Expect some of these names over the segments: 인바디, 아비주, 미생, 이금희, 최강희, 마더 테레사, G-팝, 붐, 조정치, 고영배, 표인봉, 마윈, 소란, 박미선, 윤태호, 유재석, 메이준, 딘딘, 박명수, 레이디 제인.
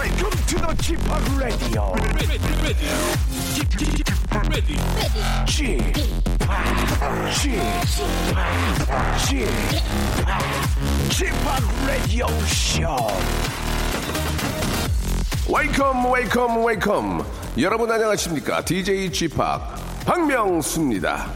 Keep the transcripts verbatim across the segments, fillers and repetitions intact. Welcome to the G-팝 Radio. G-팝, G-팝, G-팝 Radio Show. Welcome, welcome, welcome. 여러분 안녕하십니까? 디제이 G-팝 박명수입니다.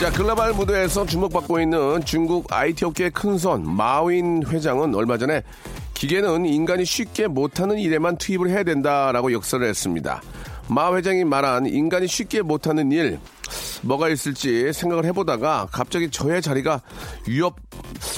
자, 글로벌 무대에서 주목받고 있는 중국 아이티 업계의 큰손 마윈 회장은 얼마 전에 기계는 인간이 쉽게 못하는 일에만 투입을 해야 된다라고 역설을 했습니다. 마 회장이 말한 인간이 쉽게 못하는 일, 뭐가 있을지 생각을 해보다가 갑자기 저의 자리가 위협,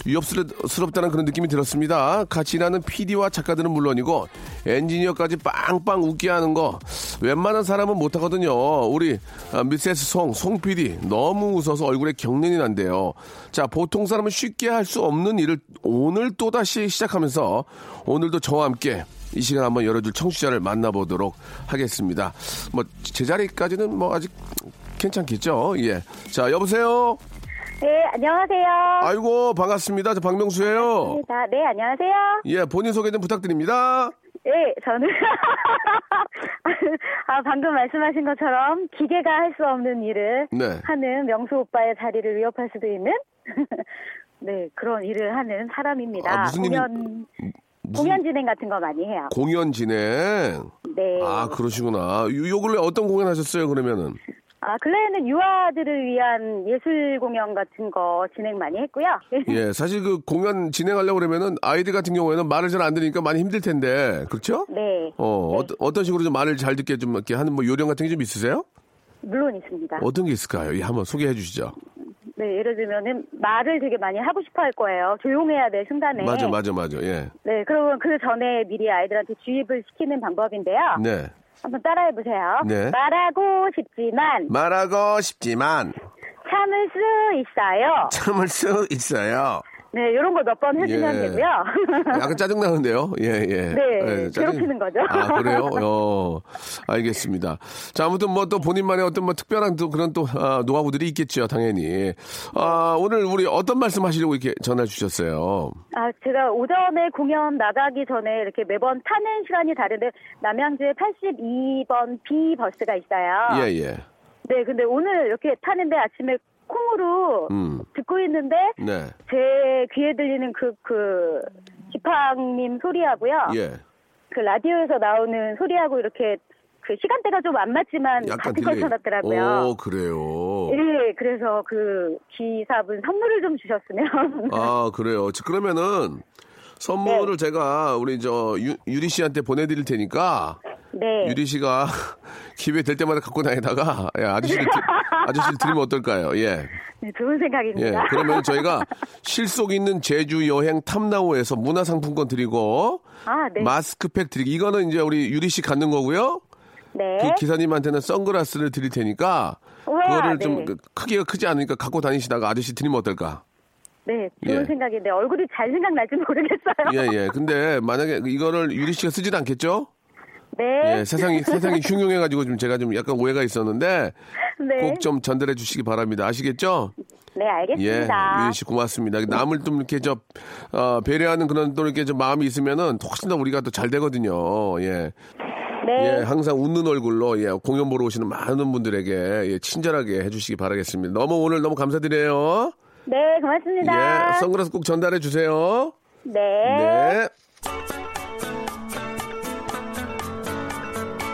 위협스럽다는 그런 느낌이 들었습니다. 같이 일하는 피디와 작가들은 물론이고 엔지니어까지 빵빵 웃게 하는 거 웬만한 사람은 못하거든요. 우리 미세스 송, 송 피디 너무 웃어서 얼굴에 경련이 난대요. 자, 보통 사람은 쉽게 할 수 없는 일을 오늘 또다시 시작하면서 오늘도 저와 함께 이 시간 한번 열어줄 청취자를 만나보도록 하겠습니다. 뭐 제 자리까지는 뭐 아직 괜찮겠죠? 예. 자, 여보세요? 네, 안녕하세요. 아이고, 반갑습니다. 저 박명수예요. 반갑습니다. 네, 안녕하세요. 예, 본인 소개 좀 부탁드립니다. 네, 저는 아, 방금 말씀하신 것처럼 기계가 할 수 없는 일을 네. 하는 명수 오빠의 자리를 위협할 수도 있는 네, 그런 일을 하는 사람입니다. 아, 무슨 공연 일... 무슨... 공연 진행 같은 거 많이 해요. 공연 진행. 네. 아, 그러시구나. 요, 요 근래 어떤 공연 하셨어요, 그러면은? 아, 근래에는 유아들을 위한 예술 공연 같은 거 진행 많이 했고요. 예, 사실 그 공연 진행하려고 그러면은 아이들 같은 경우에는 말을 잘 안 들으니까 많이 힘들 텐데, 그렇죠? 네. 어, 네. 어 어떤 식으로 좀 말을 잘 듣게 좀 이렇게 하는 뭐 요령 같은 게 좀 있으세요? 물론 있습니다. 어떤 게 있을까요? 예, 한번 소개해 주시죠. 네, 예를 들면은 말을 되게 많이 하고 싶어 할 거예요. 조용해야 돼, 순간에. 맞아, 맞아, 맞아. 예. 네, 그러면 그 전에 미리 아이들한테 주입을 시키는 방법인데요. 네. 한번 따라해보세요. 네. 말하고 싶지만 말하고 싶지만 참을 수 있어요. 참을 수 있어요. 네, 이런 걸 몇 번 해주면 예. 되고요. 약간 짜증나는데요. 예예. 예. 네, 예, 짜증... 괴롭히는 거죠. 아, 그래요? 어, 알겠습니다. 자, 아무튼 뭐 또 본인만의 어떤 뭐 특별한 또 그런 또 아, 노하우들이 있겠죠, 당연히. 아, 오늘 우리 어떤 말씀하시려고 이렇게 전화 주셨어요? 아, 제가 오전에 공연 나가기 전에 이렇게 매번 타는 시간이 다른데 남양주에 팔십이 번 B 버스가 있어요. 예예. 예. 네, 근데 오늘 이렇게 타는데 아침에 콩으로 음. 듣고 있는데 네. 제 귀에 들리는 그 그 지팡님 소리하고요. 예. 그 라디오에서 나오는 소리하고 이렇게 그 시간대가 좀 안 맞지만 같은 걸 찾았더라고요. 오, 그래요. 예, 그래서 그 기사분 선물을 좀 주셨으면. 아, 그래요. 그러면은 선물을 네. 제가 우리 저 유, 유리 씨한테 보내드릴 테니까. 네. 유리 씨가 기회 될 때마다 갖고 다니다가 예, 아저씨를, 아저씨를 드리면 어떨까요? 예. 네, 좋은 생각입니다. 예, 그러면 저희가 실속 있는 제주 여행 탐나오에서 문화상품권 드리고 아, 네. 마스크팩 드리고 이거는 이제 우리 유리 씨 갖는 거고요. 네. 그 기사님한테는 선글라스를 드릴 테니까 우와, 그거를 네. 좀 크기가 크지 않으니까 갖고 다니시다가 아저씨 드리면 어떨까? 네, 좋은 예. 생각인데 얼굴이 잘 생각날지 모르겠어요. 예예. 예. 근데 만약에 이거를 유리 씨가 쓰진 않겠죠? 네. 예, 세상이, 세상이 흉흉해가지고 좀 제가 좀 약간 오해가 있었는데. 네. 꼭 좀 전달해 주시기 바랍니다. 아시겠죠? 네, 알겠습니다. 예, 유리 씨 고맙습니다. 남을 좀 이렇게 저, 어, 배려하는 그런 또 이렇게 좀 마음이 있으면은 훨씬 더 우리가 또 잘 되거든요. 예. 네. 예, 항상 웃는 얼굴로, 예, 공연 보러 오시는 많은 분들에게, 예, 친절하게 해주시기 바라겠습니다. 너무 오늘 너무 감사드려요. 네, 고맙습니다. 예, 선글라스 꼭 전달해 주세요. 네. 네.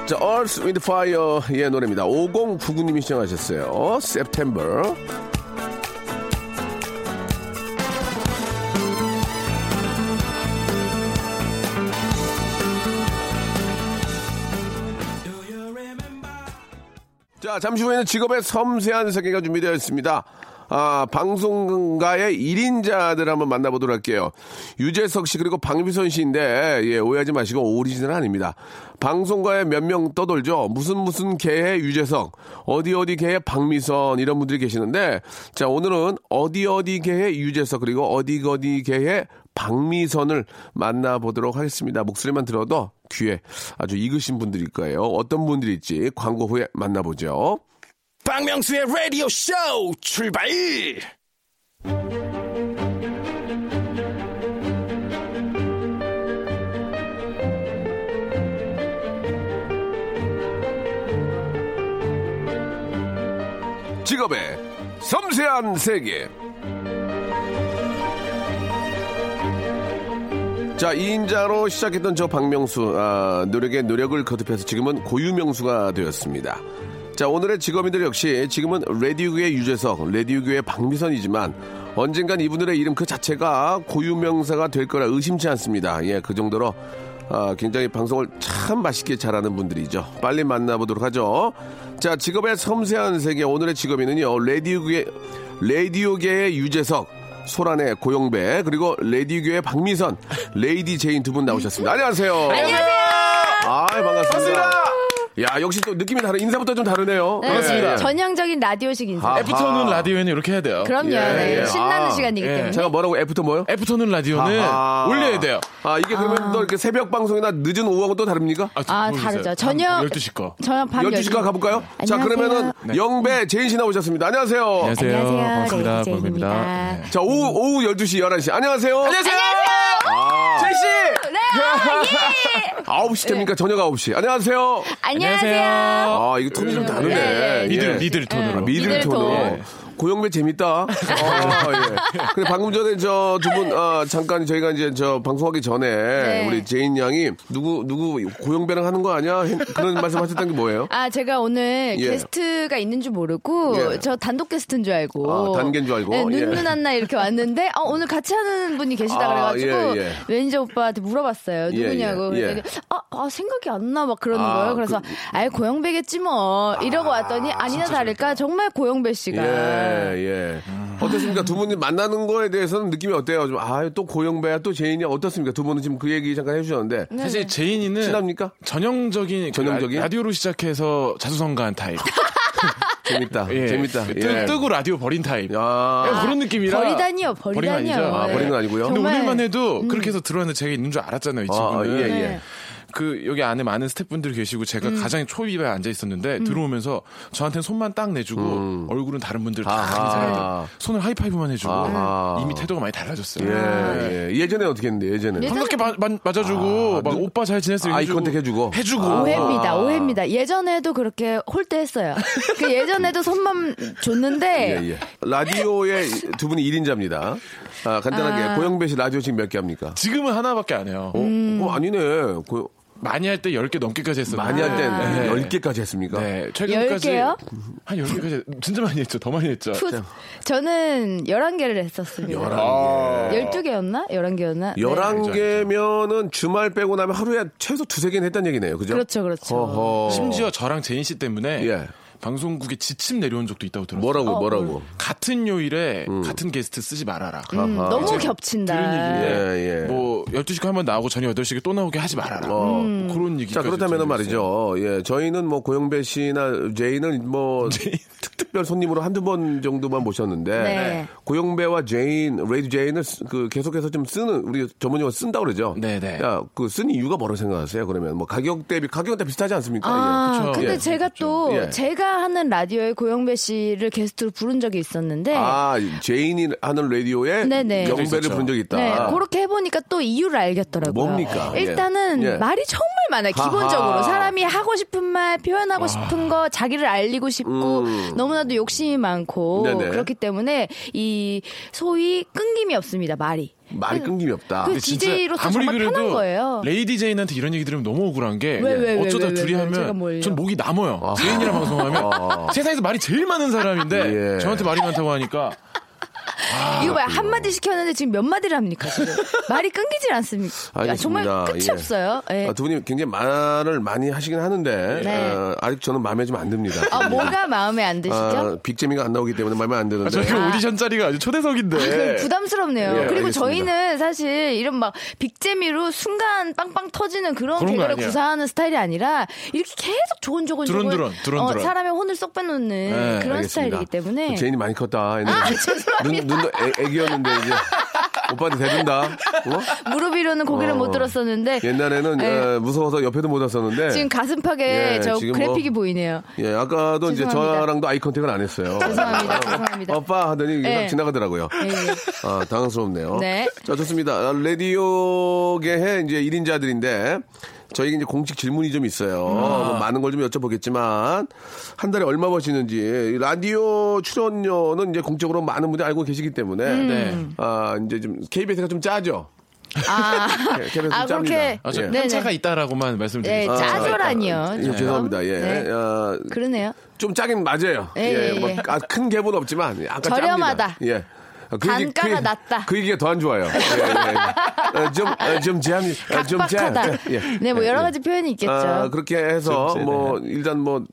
자, Earth, Wind, Fire의 노래입니다. 오공구구 님이 시청하셨어요. September. 자, 잠시 후에는 직업의 섬세한 세계가 준비되어 있습니다. 아, 방송가의 일 인자들 한번 만나보도록 할게요. 유재석 씨 그리고 박미선 씨인데, 예, 오해하지 마시고 오리지널 아닙니다. 방송가의 몇 명 떠돌죠. 무슨 무슨 개의 유재석, 어디 어디 개의 박미선 이런 분들이 계시는데, 자, 오늘은 어디 어디 개의 유재석 그리고 어디 어디 개의 박미선을 만나보도록 하겠습니다. 목소리만 들어도 귀에 아주 익으신 분들일 거예요. 어떤 분들이 있지 광고 후에 만나보죠. 박명수의 라디오 쇼 출발! 직업의 섬세한 세계. 자, 이인자로 시작했던 저 박명수, 아, 노력에 노력을 거듭해서 지금은 고유명수가 되었습니다. 자, 오늘의 직업인들 역시 지금은 라디오계의 유재석, 라디오계의 박미선이지만 언젠간 이분들의 이름 그 자체가 고유명사가 될 거라 의심치 않습니다. 예, 그 정도로 아, 굉장히 방송을 참 맛있게 잘하는 분들이죠. 빨리 만나보도록 하죠. 자, 직업의 섬세한 세계 오늘의 직업인은요. 라디오계, 라디오계의 유재석, 소란의 고영배, 그리고 라디오계의 박미선, 레이디 제인 두 분 나오셨습니다. 안녕하세요. 안녕하세요. 아, 반갑습니다. 반갑습니다. 야, 역시 또 느낌이 다른, 인사부터 좀 다르네요. 네, 반갑습니다. 예. 전형적인 라디오식 인사. 아, 애프터는 아. 라디오에는 이렇게 해야 돼요. 그럼요. 예, 네. 예. 신나는 아. 시간이기 예. 때문에. 제가 뭐라고 애프터 뭐요? 애프터는 라디오는 아. 올려야 돼요. 아, 이게 그러면 아. 또 이렇게 새벽 방송이나 늦은 오후하고 또 다릅니까? 아, 아 다르죠. 저녁 열두 시 거. 저녁 밤 열두 시 거 가볼까요? 네. 자, 그러면은 네. 영배 제인 씨 나오셨습니다. 안녕하세요. 안녕하세요. 안녕하세요. 반갑습니다. 제인입니다. 네. 자, 오후, 오후 열두 시, 열한 시. 안녕하세요. 안녕하세요. 안녕하세요. 제인 씨. 네. 예. 아홉 시 됩니까? 네. 저녁 아홉 시. 안녕하세요. 안녕하세요. 아, 이거 톤이 좀 다르네. 예. 예. 미들, 미들 톤으로. 예. 미들, 미들 톤으로. 예. 고영배 재밌다. 어, 예. 근데 방금 전에 저 두 분, 아, 잠깐 저희가 이제 저 방송하기 전에 네. 우리 제인 양이 누구, 누구 고영배랑 하는 거 아니야? 그런 말씀 하셨던 게 뭐예요? 아, 제가 오늘 예. 게스트가 있는 줄 모르고 예. 저 단독 게스트인 줄 알고. 아, 단계인 줄 알고. 네, 눈, 눈, 안나 이렇게 왔는데 어, 오늘 같이 하는 분이 계시다 아, 그래가지고 예, 예. 매니저 오빠한테 물어봤어요. 누구냐고. 예, 예. 예. 아, 아, 생각이 안 나. 막 그러는 아, 거예요. 그래서 그, 아예 고영배겠지 뭐. 이러고 아, 왔더니 아니나 다를까 정말 고영배 씨가. 예. 예, 예. 어떻습니까? 두 분이 만나는 거에 대해서는 느낌이 어때요? 좀, 아, 또 고영배야, 또 제인이야. 어떻습니까? 두 분은 지금 그 얘기 잠깐 해주셨는데. 네네. 사실 제인이는. 친합니까? 전형적인. 전형적인. 라, 라디오로 시작해서 자수성가한 타입. 재밌다. 예. 재밌다. 예. 뜨고 라디오 버린 타입. 아~ 그런 느낌이라. 버리다니요. 버리다니요. 버린 건 아니죠. 아, 버린 건 아니고요. 근데 오늘만 해도 음. 그렇게 해서 들어왔는데 제가 있는 줄 알았잖아요. 이 친구는. 아, 예, 예. 네. 그 여기 안에 많은 스태프분들 계시고 제가 음. 가장 초입에 앉아 있었는데 음. 들어오면서 저한테는 손만 딱 내주고 음. 얼굴은 다른 분들 다 인사해요. 손을 하이파이브만 해주고 아하. 이미 태도가 많이 달라졌어요. 예, 예. 예전에 어떻게 했는데 예전에 반갑게 마, 마, 맞아주고 아, 막 눈, 오빠 잘 지냈어요. 아이 컨택 해주고 해주고 아. 오해입니다. 오해입니다. 예전에도 그렇게 홀대했어요. 그 예전에도 손만 줬는데 예, 예. 라디오에 두 분이 일 인자입니다. 아, 간단하게 아. 고영배 씨 라디오 지금 몇 개 합니까? 지금은 하나밖에 안 해요. 음. 어, 어, 아니네. 고... 많이 할 때 열 개 넘게까지 했었는데. 많이 할 때 네. 열 개까지 했습니까? 네. 최근까지. 열 개요? 한 열 개까지. 진짜 많이 했죠. 더 많이 했죠. 푸, 저는 열한 개를 했었습니다. 열한 개. 아~ 열두 개였나? 열한 개였나? 열한 개면은 네. 주말 빼고 나면 하루에 최소 두세 개는 했단 얘기네요. 그죠? 그렇죠. 그렇죠. 어허. 심지어 저랑 제인 씨 때문에. 예. 방송국에 지침 내려온 적도 있다고 들었어요. 뭐라고 어, 뭐라고. 같은 요일에 음. 같은 게스트 쓰지 말아라. 음, 너무 겹친다. 예, 예. 뭐 열두 시에 한번 나오고 저녁 여덟 시에 또 나오게 하지 말아라. 어. 음. 뭐 그런 얘기까지. 자, 그렇다면 말이죠. 예, 저희는 뭐 고영배 씨나 제인은 뭐 제인. 특별 손님으로 한두 번 정도만 모셨는데 네. 고영배와 제인, 레이디 제인을 그 계속해서 좀 쓰는 우리 전문용어 쓴다고 그러죠. 네네. 야, 그 쓴 이유가 뭐라고 생각하세요? 그러면 뭐 가격 대비 가격 대비 비슷하지 않습니까? 아, 예. 그렇죠. 근데 예. 제가 또 예. 제가 하는 라디오에 고영배 씨를 게스트로 부른 적이 있었는데 아 제인이 하는 라디오에 네네. 영배를 부른 적이 있다. 네, 그렇게 해보니까 또 이유를 알겠더라고요. 뭡니까? 일단은 예. 말이 정말 많아요. 하하. 기본적으로 사람이 하고 싶은 말 표현하고 와. 싶은 거 자기를 알리고 싶고 음. 너무나도 욕심이 많고 네네. 그렇기 때문에 이 소위 끊김이 없습니다. 말이. 말이 끊김이 없다. 그 디제이로서 정말 편한 거예요. 레이디 제인한테 이런 얘기 들으면 너무 억울한 게 왜, 왜, 어쩌다 왜, 왜, 둘이 왜, 하면 전 목이 남아요. 아. 제인이랑 방송하면 아. 세상에서 말이 제일 많은 사람인데 예. 저한테 말이 많다고 하니까 아, 이거 봐요. 한 마디 시켰는데 지금 몇 마디를 합니까? 지금 말이 끊기질 않습니다. 아, 정말 끝이 예. 없어요. 예. 아, 두 분이 굉장히 말을 많이 하시긴 하는데 네. 아, 아직 저는 마음에 좀 안 듭니다. 아, 뭐가 마음에 안 드시죠? 아, 빅재미가 안 나오기 때문에 마음에 안 드는데. 아, 저희 아. 오디션 자리가 아주 초대석인데. 아, 부담스럽네요. 예, 그리고 알겠습니다. 저희는 사실 이런 막 빅재미로 순간 빵빵 터지는 그런 개그를 구사하는 스타일이 아니라 이렇게 계속 조곤조곤 조곤 두런, 두런, 두런. 어, 사람의 혼을 쏙 빼놓는 네, 그런 알겠습니다. 스타일이기 때문에. 제인이 많이 컸다. 아, 눈, 눈도 애, 애기였는데 이제 오빠한테 대준다. 어? 무릎 위로는 고개를 어. 못 들었었는데 옛날에는 에, 무서워서 옆에도 못 왔었는데 지금 가슴팍에 예, 저 지금 그래픽이 뭐, 보이네요. 예, 아까도 이제 저랑도 아이컨택을 안 했어요. 죄송합니다. 아, 죄송합니다. 오빠 하더니 예. 지나가더라고요. 예, 예. 아, 당황스럽네요. 네. 자, 좋습니다. 라디오계의 이제 일인자들인데 저희에게 이제 공식 질문이 좀 있어요. 아. 뭐 많은 걸 좀 여쭤보겠지만 한 달에 얼마 버시는지 라디오 출연료는 이제 공적으로 많은 분들이 알고 계시기 때문에 음. 네. 아 이제 좀 케이비에스가 좀 짜죠. 아, 아 그렇게 아, 예. 편차가 있다라고만 말씀드리죠. 네, 짜조라니요. 아, 네. 죄송합니다. 예, 네. 아, 그러네요. 좀 짜긴 맞아요. 예, 예. 뭐, 아, 큰 갭은 없지만 아까 저렴하다. 짭니다. 예. 그 단가가 얘기, 낮다. 그 얘기가 더 안 좋아요. 좀좀 제한이 좀 제한. 네, 뭐 여러 가지 예. 표현이 있겠죠. 아, 그렇게 해서 좀, 뭐 네. 일단 뭐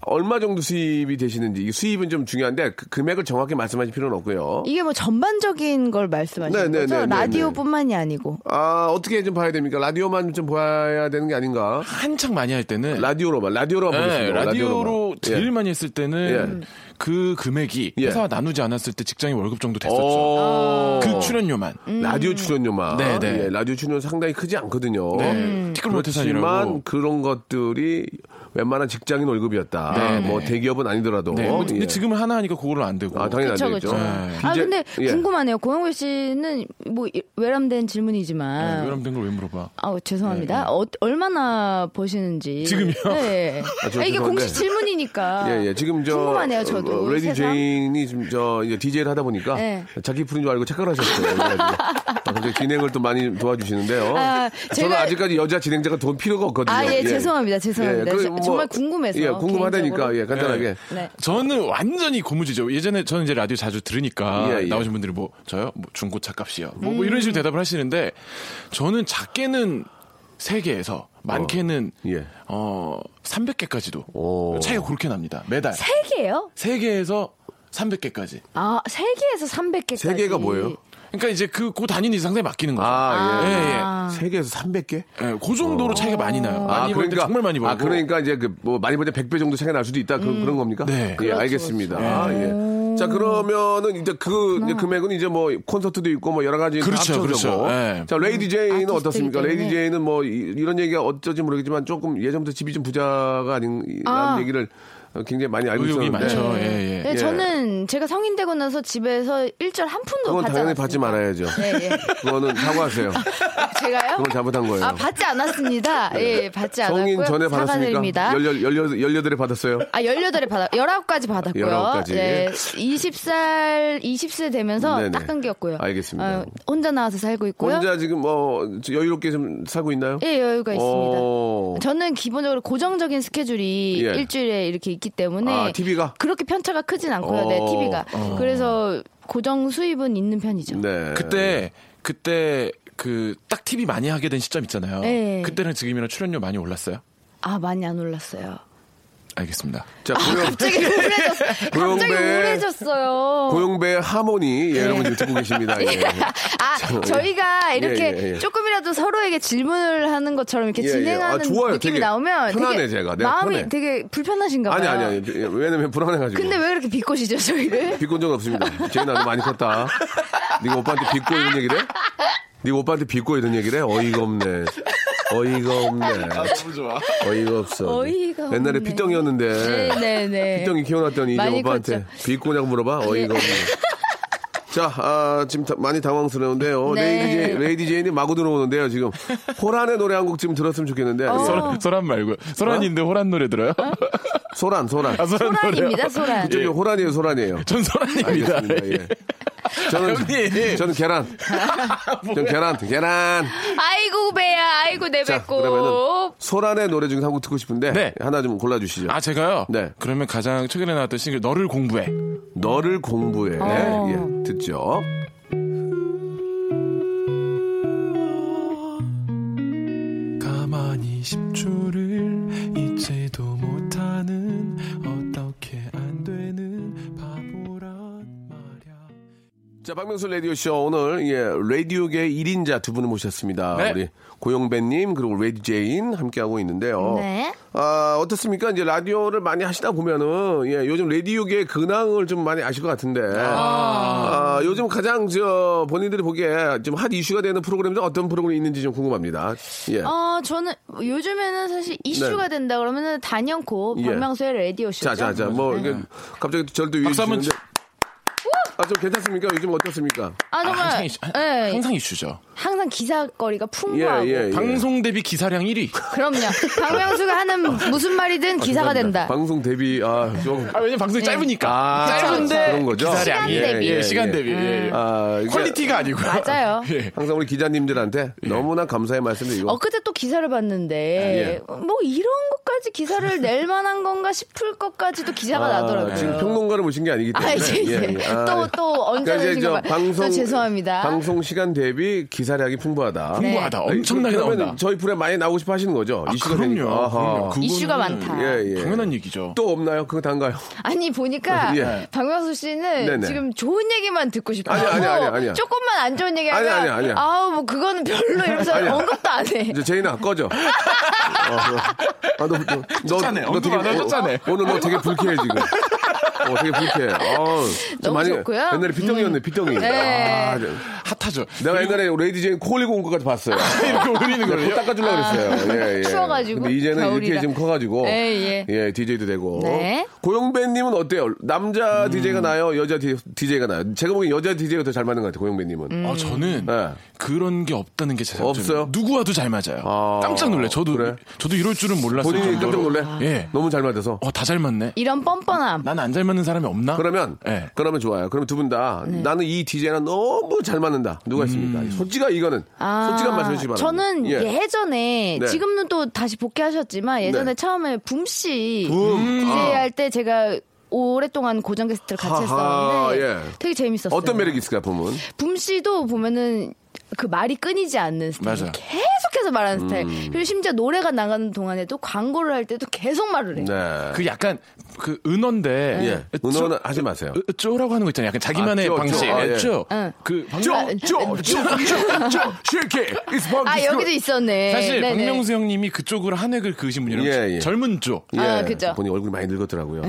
얼마 정도 수입이 되시는지 수입은 좀 중요한데 그 금액을 정확히 말씀하실 필요는 없고요. 이게 뭐 전반적인 걸 말씀하시는 네, 거죠? 네, 네, 라디오뿐만이 네, 네. 아니고. 아 어떻게 좀 봐야 됩니까? 라디오만 좀 봐야 되는 게 아닌가? 한창 많이 할 때는 라디오로만 라디오로 네, 보겠습니다. 라디오로 제일 예. 많이 했을 때는. 예. 그 금액이 회사와 예. 나누지 않았을 때 직장인 월급 정도 됐었죠. 그 출연료만. 음. 라디오 출연료만. 네, 네. 예, 라디오 출연료 상당히 크지 않거든요. 네. 그렇지만 그런 것들이 웬만한 직장인 월급이었다. 네, 뭐 네. 대기업은 아니더라도. 네. 근데 예. 지금은 하나 하니까 그걸로 안 되고. 아, 당연히 안 되죠. 네. 아, 근데 예. 궁금하네요. 고영배 씨는 뭐 외람된 질문이지만. 네, 외람된 걸 왜 물어봐. 아, 죄송합니다. 네, 네. 어, 얼마나 버시는지. 지금요? 네. 아, 저, 아, 이게 공식 질문이니까. 예, 예. 지금 저 궁금하네요. 저도. 어, 레이디 제인이 지금 저 이제 디제이를 하다 보니까 네. 자기 풀인 줄 알고 착각을 하셨어요. 그래서 진행을 또 많이 도와주시는데요. 아, 제가... 저는 아직까지 여자 진행자가 도움 필요가 없거든요. 아, 예, 예. 죄송합니다, 죄송합니다. 예, 저, 뭐, 정말 궁금해서. 예, 궁금하다니까. 예, 간단하게. 네. 네. 저는 완전히 고무지죠. 예전에 저는 이제 라디오 자주 들으니까 예, 예. 나오신 분들이 뭐 저요, 뭐 중고차 값이요, 뭐, 음. 뭐 이런 식으로 대답을 하시는데 저는 작게는 세 개에서 많게는 어, 예. 어 삼백 개까지도 오. 차이가 그렇게 납니다. 매달. 세 개요? 세 개에서 삼백 개까지. 아, 세 개에서 삼백 개까지. 세 개가 뭐예요? 그러니까 이제 그 고 단위는 상당히 맡기는 거죠. 아, 예. 예, 예. 세 개에서 삼백 개? 예, 그 정도로 어. 차이가 많이 나요. 많이 아, 그러니까 정말 많이 벌고. 아, 그러니까 이제 그 뭐 많이 벌 때 백 배 정도 차이가 날 수도 있다. 그, 음. 그런 겁니까? 네, 예, 알겠습니다. 예. 아, 예. 자, 그러면은 이제 그 이제 금액은 이제 뭐 콘서트도 있고 뭐 여러 가지 그렇죠, 그렇죠. 네. 자, 레이디 제인은 아, 어떻습니까? 레이디 제인은 뭐 이런 얘기가 어쩌지 모르겠지만 조금 예전부터 집이 좀 부자가 아닌 아. 얘기를 굉장히 많이 알고 있었는데. 네. 예, 예. 네, 저는 제가 성인 되고 나서 집에서 일절 한 푼도 받지 않았어요. 그건 당연히 받지 말아야죠. 예, 예. 그거는 사과하세요. 제가요? 그건 잘못한 거예요. 아, 받지 않았습니다. 예, 받지 성인 않았고요. 성인 전에 받았습니까? 열여덟에 받았어요? 아, 열여덟에 받았, 열아홉까지 받았고요. 열아홉까지. 네, 스무 살, 스무 세 되면서 네네. 딱 끊겼고요. 알겠습니다. 어, 혼자 나와서 살고 있고요. 혼자 지금 뭐 여유롭게 좀 살고 있나요? 예, 여유가 오. 있습니다. 저는 기본적으로 고정적인 스케줄이 예. 일주일에 이렇게 기 때문에 아, 티비가? 그렇게 편차가 크진 않고요. 어... 네, 티비가. 어... 그래서 고정 수입은 있는 편이죠. 네. 그때 그때 그 딱 티비 많이 하게 된 시점 있잖아요. 네. 그때는 지금이랑 출연료 많이 올랐어요? 아, 많이 안 올랐어요. 알겠습니다. 자, 고용... 아, 갑자기 우울해졌어요. 고용배... 갑자기 우울해졌어요. 고용배의 하모니 예, 예. 여러분 지금 듣고 계십니다. 예. 아, 참, 저희가 예. 이렇게 예, 예, 예. 조금이라도 서로에게 질문을 하는 것처럼 이렇게 예, 예. 진행하는 아, 좋아요. 느낌이 나오면 편안해 되게 제가. 내가 마음이 편해. 되게 불편하신가 봐요. 아니 아니 아니. 왜냐면 불안해가지고. 근데 왜 이렇게 비꼬시죠 저희를? 비꼰 적은 없습니다. 제가 나도 많이 컸다. 네가 오빠한테 비꼬 이런 얘기를 해? 네가 오빠한테 비꼬 이런 얘기를 해? 어이가 없네. 어이가 없네. 아, 너무 좋아. 어이가 없어. 어이가 옛날에 없네. 피덩이였는데. 네네네. 네. 피덩이 키워놨더니 이제 오빠한테 비꼬냐고 물어봐. 어이가 네. 없네. 자, 아, 지금 다, 많이 당황스러운데요. 네. 레이디, 레이디 제인이 마구 들어오는데요. 지금 호란의 노래 한 곡 지금 들었으면 좋겠는데. 어. 소란, 소란 말고요. 소란인데 어? 호란 노래 들어요? 어? 소란, 소란. 아, 소란 소란입니다. 소란. 이쪽이 예. 호란이에요, 소란이에요. 전 소란입니다. 알겠습니다. 예. 저는, 형님. 저는 계란. 저는 계란, 계란. 아이고, 배야. 아이고, 내 배꼽. 그러면은 소란의 노래 중에 한 곡 듣고 싶은데 네. 하나 좀 골라주시죠. 아, 제가요? 네. 그러면 가장 최근에 나왔던 싱글 너를 공부해. 너를 공부해. 네. 예, 듣죠. 가만히 십 초를 잊지도 못하는 어떻게 안 되는 바보란 말야. 자, 박명수 라디오쇼 오늘 예, 라디오계 일 인자 두 분을 모셨습니다. 네. 우리 고영배님 그리고 레이디 제인 함께하고 있는데요. 네. 아, 어떻습니까? 이제 라디오를 많이 하시다 보면은, 예, 요즘 라디오계의 근황을 좀 많이 아실 것 같은데. 아. 아, 요즘 가장, 저, 본인들이 보기에 좀 핫 이슈가 되는 프로그램이 어떤 프로그램이 있는지 좀 궁금합니다. 예. 어, 저는 요즘에는 사실 이슈가 네. 된다 그러면은 단연코 박명수의 예. 라디오쇼. 자, 자, 자. 뭐, 네. 갑자기 저를 또 유지하시는데. 아, 좀 괜찮습니까? 요즘 어떻습니까? 아, 정말. 아, 항상, 이슈, 네. 항상 이슈죠. 항상 기사거리가 풍부하고. 예, 예, 예. 방송 대비 기사량 일 위. 그럼요. 박명수가 하는 무슨 말이든 아, 기사가 된다. 방송 대비, 아, 좀. 아, 왜냐면 방송이 짧으니까. 아, 짧은데. 그런 거죠. 기사량. 시간 대비. 예, 예, 예. 시간 대비. 예. 아, 이게, 퀄리티가 아니고요. 맞아요. 예. 항상 우리 기자님들한테 예. 너무나 감사의 말씀드리고. 어, 그때 또 기사를 봤는데, 아, 예. 뭐 이런 것까지 기사를 낼 만한 건가 싶을 것까지도 기사가 아, 나더라고요. 지금 평론가를 모신 게 아니기 때문에. 아, 예, 예. 예, 예. 아, 또, 또 언제 그러니까 방송 죄송합니다. 방송 시간 대비 기사량이 풍부하다. 풍부하다. 네. 엄청나게 나온다. 저희 프로에 많이 나오고 싶어 하시는 거죠? 아, 이슈가 그럼요. 그럼요. 이슈가 많다. 예, 예. 당연한 얘기죠. 또 없나요? 그거 단가요? 아니 보니까 예. 박명수 씨는 네네. 지금 좋은 얘기만 듣고 싶어요. 아니 아니 아니 아니야. 조금만 안 좋은 얘기하면 아니 아니 아니. 아우 뭐 그거는 별로 이러면서 언급도 안 해. 이제 제인아 꺼져. 어, 너, 너, 너, 쫓아내. 너, 너 되게 안 쫓아내. 어, 오늘 너 되게 불쾌해 지금. 어, 되게 불쾌해. 어, 너무 많이, 좋고요. 옛날에 빗덩이였네, 빗덩이. 네. 아, 핫하죠. 내가 그리고... 옛날에 레이디 제인 코 올리고 온 것 같아 봤어요. 이렇게 올리는 거예요. 코 닦아주려고 아, 그랬어요. 예, 예. 추워가지고. 근데 이제는 겨울이라. 이렇게 지금 커가지고. 예, 예. 예, 디제이도 되고. 네. 고영배님은 어때요? 남자 음. 디제이가 나요? 여자 디제이가 나요? 제가 보기엔 여자 디제이가 더 잘 맞는 것 같아요, 고영배님은. 음. 아, 저는 네. 그런 게 없다는 게 제 장점이에요. 없어요? 누구와도 잘 맞아요. 아, 깜짝 놀래. 저도, 그래? 저도 이럴 줄은 몰랐어요. 본인이 깜짝 놀래? 아. 예. 너무 잘 맞아서. 어, 다 잘 맞네. 이런 뻔뻔함. 난 안 잘 맞는 사람이 없나? 그러면, 네. 그러면 좋아요. 그럼 두 분 다 네. 나는 이 디제이랑 너무 잘 맞는다. 누가 음. 있습니까? 솔직한 이거는 아, 솔직한 말씀해 주시기 바랍니다. 저는 예. 예전에 네. 지금은 또 다시 복귀하셨지만 예전에 네. 처음에 붐 씨 붐. 디제이 할 때 제가 오랫동안 고정 게스트를 같이 하하, 했었는데 예. 되게 재밌었어요. 어떤 매력이 있을까요, 붐은? 붐 씨도 보면은 그 말이 끊이지 않는 스타일. 맞아. 계속해서 말하는 음. 스타일. 그리고 심지어 노래가 나가는 동안에도 광고를 할 때도 계속 말을 해. 네. 그 약간 그 은어인데 예. 은어는 하지 마세요. 쪼라고 하는 거 있잖아요. 약간 자기만의 아, 방식. 쪼. 그쪼쪼쪼쪼쪼 쉐이키. 아 여기도 있었네. 사실 네네. 박명수 형님이 그쪽으로 한 획을 그으신 분이라면 예, 예. 젊은 쪼. 예. 아 그죠. 본인 얼굴이 많이 늙었더라고요.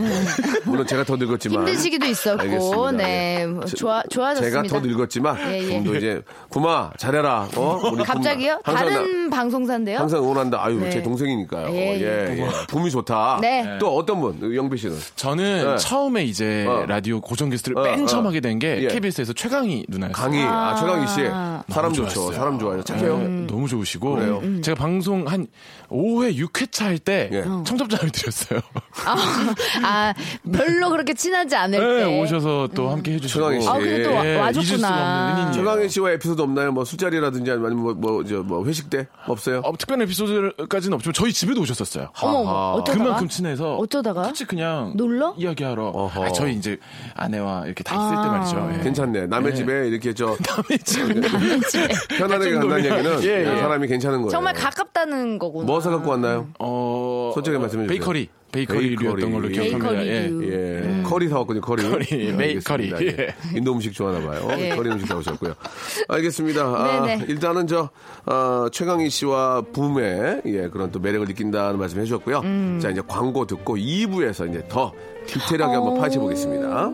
물론 제가 더 늙었지만 힘든 시기도 있었고. 알겠습니다. 네. 저, 좋아 좋아졌습니다. 제가 더 늙었지만 붐도 예, 예. 이제 붐아 잘해라. 어? 우리 갑자기요? 다른 나, 방송사인데요? 항상 응원한다. 아유, 네. 제 동생이니까요. 예, 예, 예. 예. 붐이 좋다. 네. 또 어떤 분? 영배 씨는? 저는 네. 처음에 이제 어. 라디오 고정 게스트를 어, 맨 처음 어. 하게 된 게 예. 케이비에스에서 최강희 누나였어요. 강희, 아, 아 최강희 씨. 사람 좋죠. 사람 좋아요. 착해요. 음. 너무 좋으시고. 음, 음. 제가 방송 한 오 회, 육 회차 할 때 예. 청첩장을 드렸어요. 아, 아, 별로 그렇게 친하지 않을 때. 네, 오셔서 또 음. 함께 해주시고. 최강희 씨. 아, 그래도 예. 와줬구나. 최강희 씨와 에피소드 없나요? 뭐 술자리라든지 아니면 뭐, 뭐, 저, 뭐 회식 때 없어요? 어, 특별한 에피소드까지는 없지만 저희 집에도 오셨었어요. 어머, 그만큼 친해서 어쩌다가? 솔직히 그냥 놀러? 이야기하러. 아니, 저희 이제 아내와 이렇게 다 있을 아~ 때 말이죠. 예. 괜찮네. 남의 예. 집에 이렇게 저 남의 집에 편안하게 간다는 얘기는 예, 예. 사람이 괜찮은 거예요. 정말 가깝다는 거구나. 뭐 사갖고 왔나요? 어, 솔직히 말씀해 주세요. 베이커리. 베이커리였던 걸로 기억합니다. 예. 예. 예. 커리 사왔거든요. 커리. 커리. 베이커리. 예. 인도 음식 좋아하나 봐요. 예. 커리 음식 사오셨고요. 알겠습니다. 아, 일단은 저 어, 최강희 씨와 붐의 예, 그런 또 매력을 느낀다는 말씀 해주셨고요. 음. 자 이제 광고 듣고 이 부에서 이제 더 디테일하게 어... 한번 파헤쳐 보겠습니다.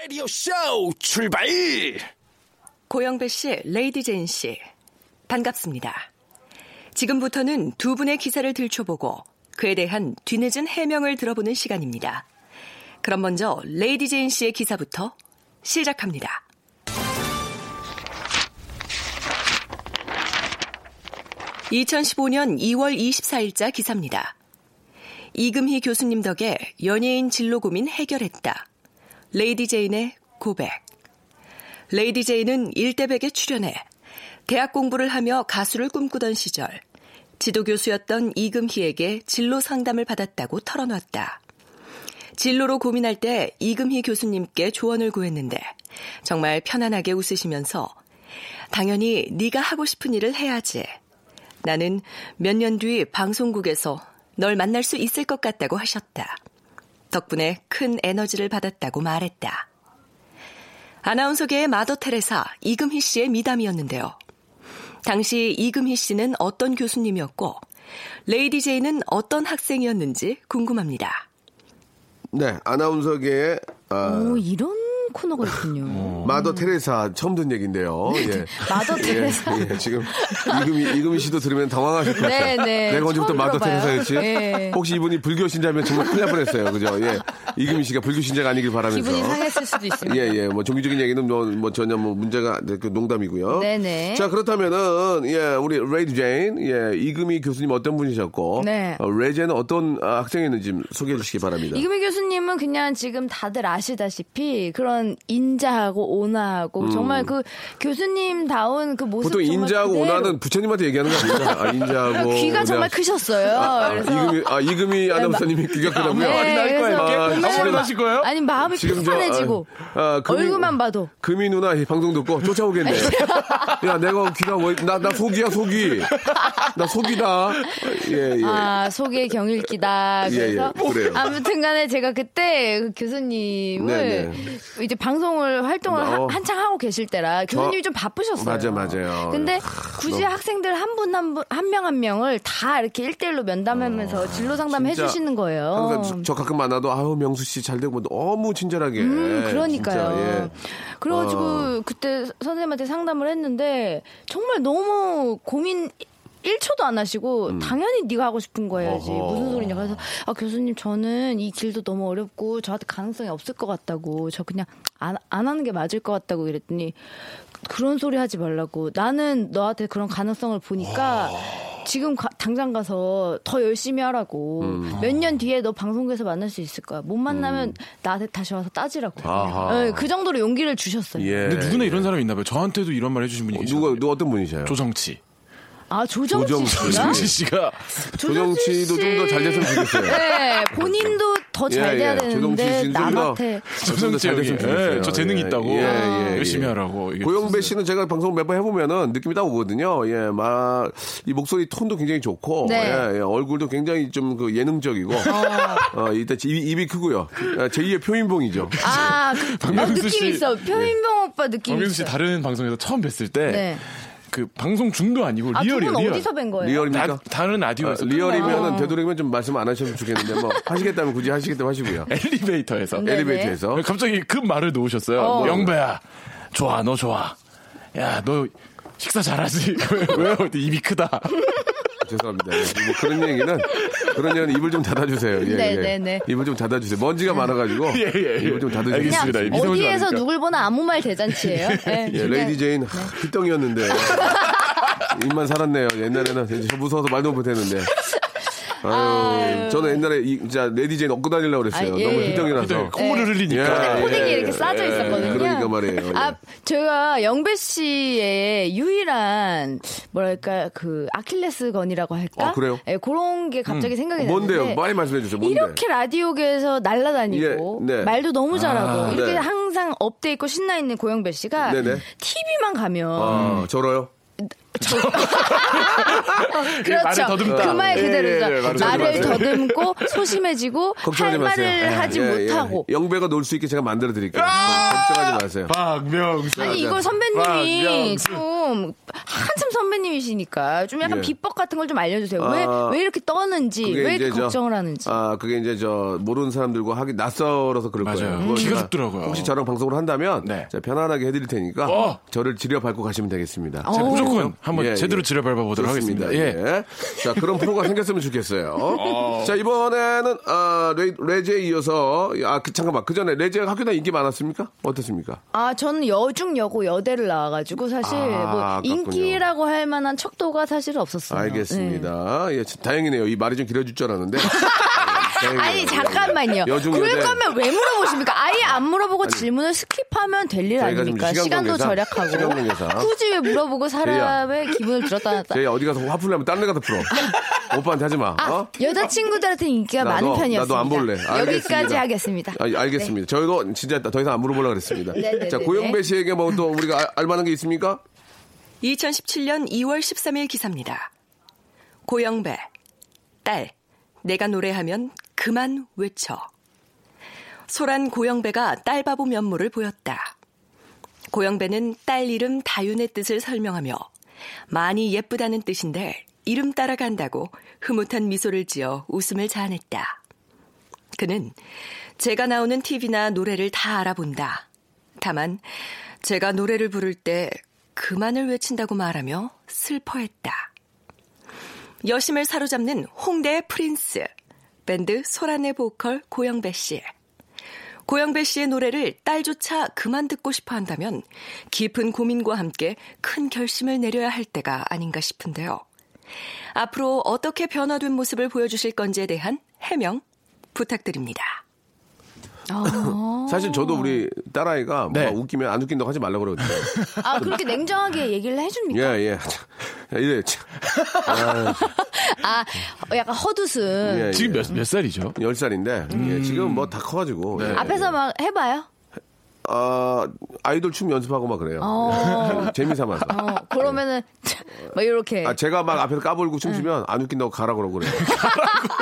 라디오 쇼 출발! 고영배 씨, 레이디 제인 씨, 반갑습니다. 지금부터는 두 분의 기사를 들춰보고 그에 대한 뒤늦은 해명을 들어보는 시간입니다. 그럼 먼저 레이디 제인 씨의 기사부터 시작합니다. 이천십오 년 이 월 이십사 일자 기사입니다. 이금희 교수님 덕에 연예인 진로 고민 해결했다. 레이디 제인의 고백. 레이디 제인은 일대백에 출연해 대학 공부를 하며 가수를 꿈꾸던 시절 지도교수였던 이금희에게 진로 상담을 받았다고 털어놨다. 진로로 고민할 때 이금희 교수님께 조언을 구했는데 정말 편안하게 웃으시면서 당연히 네가 하고 싶은 일을 해야지. 나는 몇 년 뒤 방송국에서 널 만날 수 있을 것 같다고 하셨다. 덕분에 큰 에너지를 받았다고 말했다. 아나운서계의 마더 테레사 이금희 씨의 미담이었는데요. 당시 이금희 씨는 어떤 교수님이었고 레이디 제인은 어떤 학생이었는지 궁금합니다. 네, 아나운서계의 아... 오, 이런 코너가 있군요. 마더 테레사 처음 듣는 얘기인데요. 예. 마더 테레사. 예, 예. 지금 이금희, 이금희 씨도 들으면 당황하실 것 같아요. 네, 네. 내가 언제부터 마더 테레사였지? 네. 혹시 이분이 불교 신자면 정말 큰일 날 뻔했어요. 그죠? 예. 이금희 씨가 불교 신자가 아니길 바라면서. 기분이 상했을 수도 있어요. 예, 예. 뭐 종교적인 얘기는 뭐, 뭐 전혀 뭐 문제가 농담이고요. 네, 네. 자, 그렇다면은 예, 우리 레이디 제인, 예, 이금희 교수님 어떤 분이셨고, 네. 어, 레제는 어떤 학생이었는지 소개해 주시기 바랍니다. 이금희 교수님은 그냥 지금 다들 아시다시피 그런 인자하고 온화하고 음. 정말 그 교수님다운 그 모습 보통 인자하고 그대로. 온화는 부처님한테 얘기하는 거 아닙니까? 아, 인자하고 귀가 정말 크셨어요. 아, 아, 그래서. 이금희, 아, 이금희 아나운서님이 네, 귀가 크다고요? 네, 날 거예요. 아, 지금 하실 거예요? 아니 마음이 편안해지고 아, 아, 얼굴만 봐도 금희 누나 방송 듣고 쫓아오겠네. 야 내가 귀가 나, 나 속이야 속이 나 속이다. 예, 예. 아 속의 경읽기다. 그래서 예, 예, 아무튼간에 제가 그때 그 교수님을 네, 네. 이제 방송을 활동을 어. 하, 한창 하고 계실 때라 교수님이 좀 바쁘셨어요. 맞아, 맞아요. 근데 굳이 너... 학생들 한 분 한 분 한 명 한 명을 다 이렇게 일대일로 면담하면서 어. 진로 상담해 주시는 거예요. 저, 저 가끔 만나도 아우 명수 씨 잘 되고 너무 친절하게. 음, 그러니까요. 진짜, 예. 그래가지고 어. 그때 선생님한테 상담을 했는데 정말 너무 고민. 일 초도 안 하시고 음. 당연히 네가 하고 싶은 거 해야지 어허. 무슨 소리냐 그래서 아 교수님 저는 이 길도 너무 어렵고 저한테 가능성이 없을 것 같다고 저 그냥 안, 안 하는 게 맞을 것 같다고 그랬더니 그런 소리 하지 말라고 나는 너한테 그런 가능성을 보니까 어. 지금 가, 당장 가서 더 열심히 하라고 음. 몇 년 뒤에 너 방송국에서 만날 수 있을 거야 못 만나면 음. 나한테 다시 와서 따지라고 네, 그 정도로 용기를 주셨어요. 예. 근데 누구나 이런 사람이 있나 봐요. 저한테도 이런 말 해주신 분이 계시죠. 어, 누가, 누가 어떤 분이세요? 조정치. 아, 조정치, 조정치 씨가? 조정치 씨도 좀 더 잘 됐으면 좋겠어요. 네, 본인도 더 잘 돼야 예, 예. 되는데 남한테. 조정치 잘 됐으면 좋겠어요. 예, 저 재능이 예, 있다고 예, 예, 열심히 예. 하라고. 고영배 씨는 제가 방송 몇 번 해보면은 느낌이 딱 오거든요. 예, 막 이 목소리 톤도 굉장히 좋고 네. 예, 예, 얼굴도 굉장히 좀 그 예능적이고 어. 어, 일단 입이, 입이 크고요. 제이의 표인봉이죠. 아, 그, 어, 느낌 있어. 표인봉 예. 오빠 느낌 있어. 박명수 씨 다른 방송에서 처음 뵀을 때 네. 그 방송 중도 아니고 아, 리얼이에요. 리얼. 어디서 뵌 거예요? 리얼입니까? 다른 라디오에서. 아, 리얼이면은 아. 되도록이면 좀 말씀 안 하셔도 좋겠는데 뭐 하시겠다면 굳이 하시겠다면 하시고요. 엘리베이터에서. 네네. 엘리베이터에서. 갑자기 그 말을 놓으셨어요. 어. 뭐, 영배야, 좋아, 너 좋아. 야, 너 식사 잘하지. 왜요? 입이 크다. 죄송합니다. 뭐 그런 얘기는 그런 얘기는 입을 좀 닫아주세요. 예, 네네네. 예. 입을 좀 닫아주세요. 먼지가 많아가지고 예, 예, 예. 입을 좀 닫아주겠습니다. 어디에서 누굴 보나 아무 말 대잔치예요. 네. 예, 레이디 제인 핏덩이였는데 네. 입만 살았네요. 옛날에는 무서워서 말도 못했는데. 아유, 저는 옛날에 이, 진짜 레이디 제인 업고 다니려고 그랬어요. 아, 예, 너무 휘덩이라서 콧물을 흘리니까. 코딩이 이렇게 싸져 예, 있었거든요. 그러니까 말이에요. 아, 제가 영배 씨의 유일한 뭐랄까 그 아킬레스건이라고 할까? 아, 그래요? 예, 그런 게 갑자기 음. 생각이 나는데 뭔데요? 많이 말씀해 주세요. 뭔데? 이렇게 라디오계에서 날아다니고 예, 네. 말도 너무 잘하고 아, 이렇게 네. 항상 업돼 있고 신나 있는 고영배 씨가 네네. 티비만 가면 아, 저러요? 그렇죠. 그 말 그대로죠. 예, 예, 말을 더듬고 소심해지고 할 말을 하지 예, 못하고. 예, 예. 영배가 놀 수 있게 제가 만들어 드릴게요. 걱정하지 마세요. 박명수. 아니 이걸 선배님이 박명수. 좀 한참 선배님이시니까 좀 약간 예. 비법 같은 걸 좀 알려주세요. 아, 왜, 왜 이렇게 떠는지, 왜 이렇게 걱정을 저, 하는지. 아 그게 이제 저 모르는 사람들과 하기 낯설어서 그럴 맞아요. 거예요. 음, 기가 죽더라고요. 혹시 저랑 방송을 한다면 네. 제가 편안하게 해드릴 테니까 어. 저를 지려밟고 가시면 되겠습니다. 어. 무조건. 한번 예, 제대로 지뢰 밟아보도록 좋습니다. 하겠습니다. 예. 예. 자, 그런 프로가 생겼으면 좋겠어요. 어. 자, 이번에는, 아, 레, 레제에 이어서, 아, 그, 잠깐만. 그 전에 레제가 학교 다닐 인기 많았습니까? 어떻습니까? 아, 저는 여중여고 여대를 나와가지고 사실, 아, 뭐, 인기라고 할 만한 척도가 사실 없었어요. 알겠습니다. 네. 예, 다행이네요. 이 말이 좀 길어질 줄 알았는데. 아니 잠깐만요. 그럴 거면 왜 물어보십니까? 아예 안 물어보고 아니, 질문을 스킵하면 될 일 아닙니까? 시간도 공개사? 절약하고 시간 굳이 왜 물어보고 사람의 제이야. 기분을 들었다 놨다. 제이야 어디 가서 화풀이 하면 다른 데 가서 풀어. 오빠한테 하지 마. 아, 어? 여자친구들한테 인기가 나도, 많은 편이었습니다. 나도 안 볼래. 알겠습니다. 여기까지 하겠습니다. 아, 알겠습니다. 네. 저희도 진짜 더 이상 안 물어보려고 그랬습니다. 네네네네. 자, 고영배 씨에게 뭐 또 우리가 알만한 게 있습니까? 이천십칠년 이월 십삼일 기사입니다. 고영배, 딸, 내가 노래하면 그만 외쳐. 소란 고영배가 딸바보 면모를 보였다. 고영배는 딸 이름 다윤의 뜻을 설명하며 많이 예쁘다는 뜻인데 이름 따라간다고 흐뭇한 미소를 지어 웃음을 자아냈다. 그는 제가 나오는 티비나 노래를 다 알아본다. 다만 제가 노래를 부를 때 그만을 외친다고 말하며 슬퍼했다. 여심을 사로잡는 홍대의 프린스, 밴드 소란의 보컬 고영배 씨. 고영배 씨의 노래를 딸조차 그만 듣고 싶어 한다면 깊은 고민과 함께 큰 결심을 내려야 할 때가 아닌가 싶은데요. 앞으로 어떻게 변화된 모습을 보여주실 건지에 대한 해명 부탁드립니다. 사실 저도 우리 딸아이가 네. 뭐 웃기면 안 웃긴다고 하지 말라고 그러거든요. 아, 그렇게 냉정하게 얘기를 해줍니까? 예, 예. 예, 아, 아, 약간 헛웃음. 예, 예. 지금 몇, 몇 살이죠? 열 살인데, 음. 예, 지금 뭐 다 커가지고. 네. 예, 앞에서 예. 막 해봐요? 아, 아이돌 춤 연습하고 막 그래요. 어. 재미삼아서. 어, 그러면은, 막 이렇게. 아, 제가 막 앞에서 까불고 춤추면 응. 안 웃긴다고 가라고 그러고 그래요.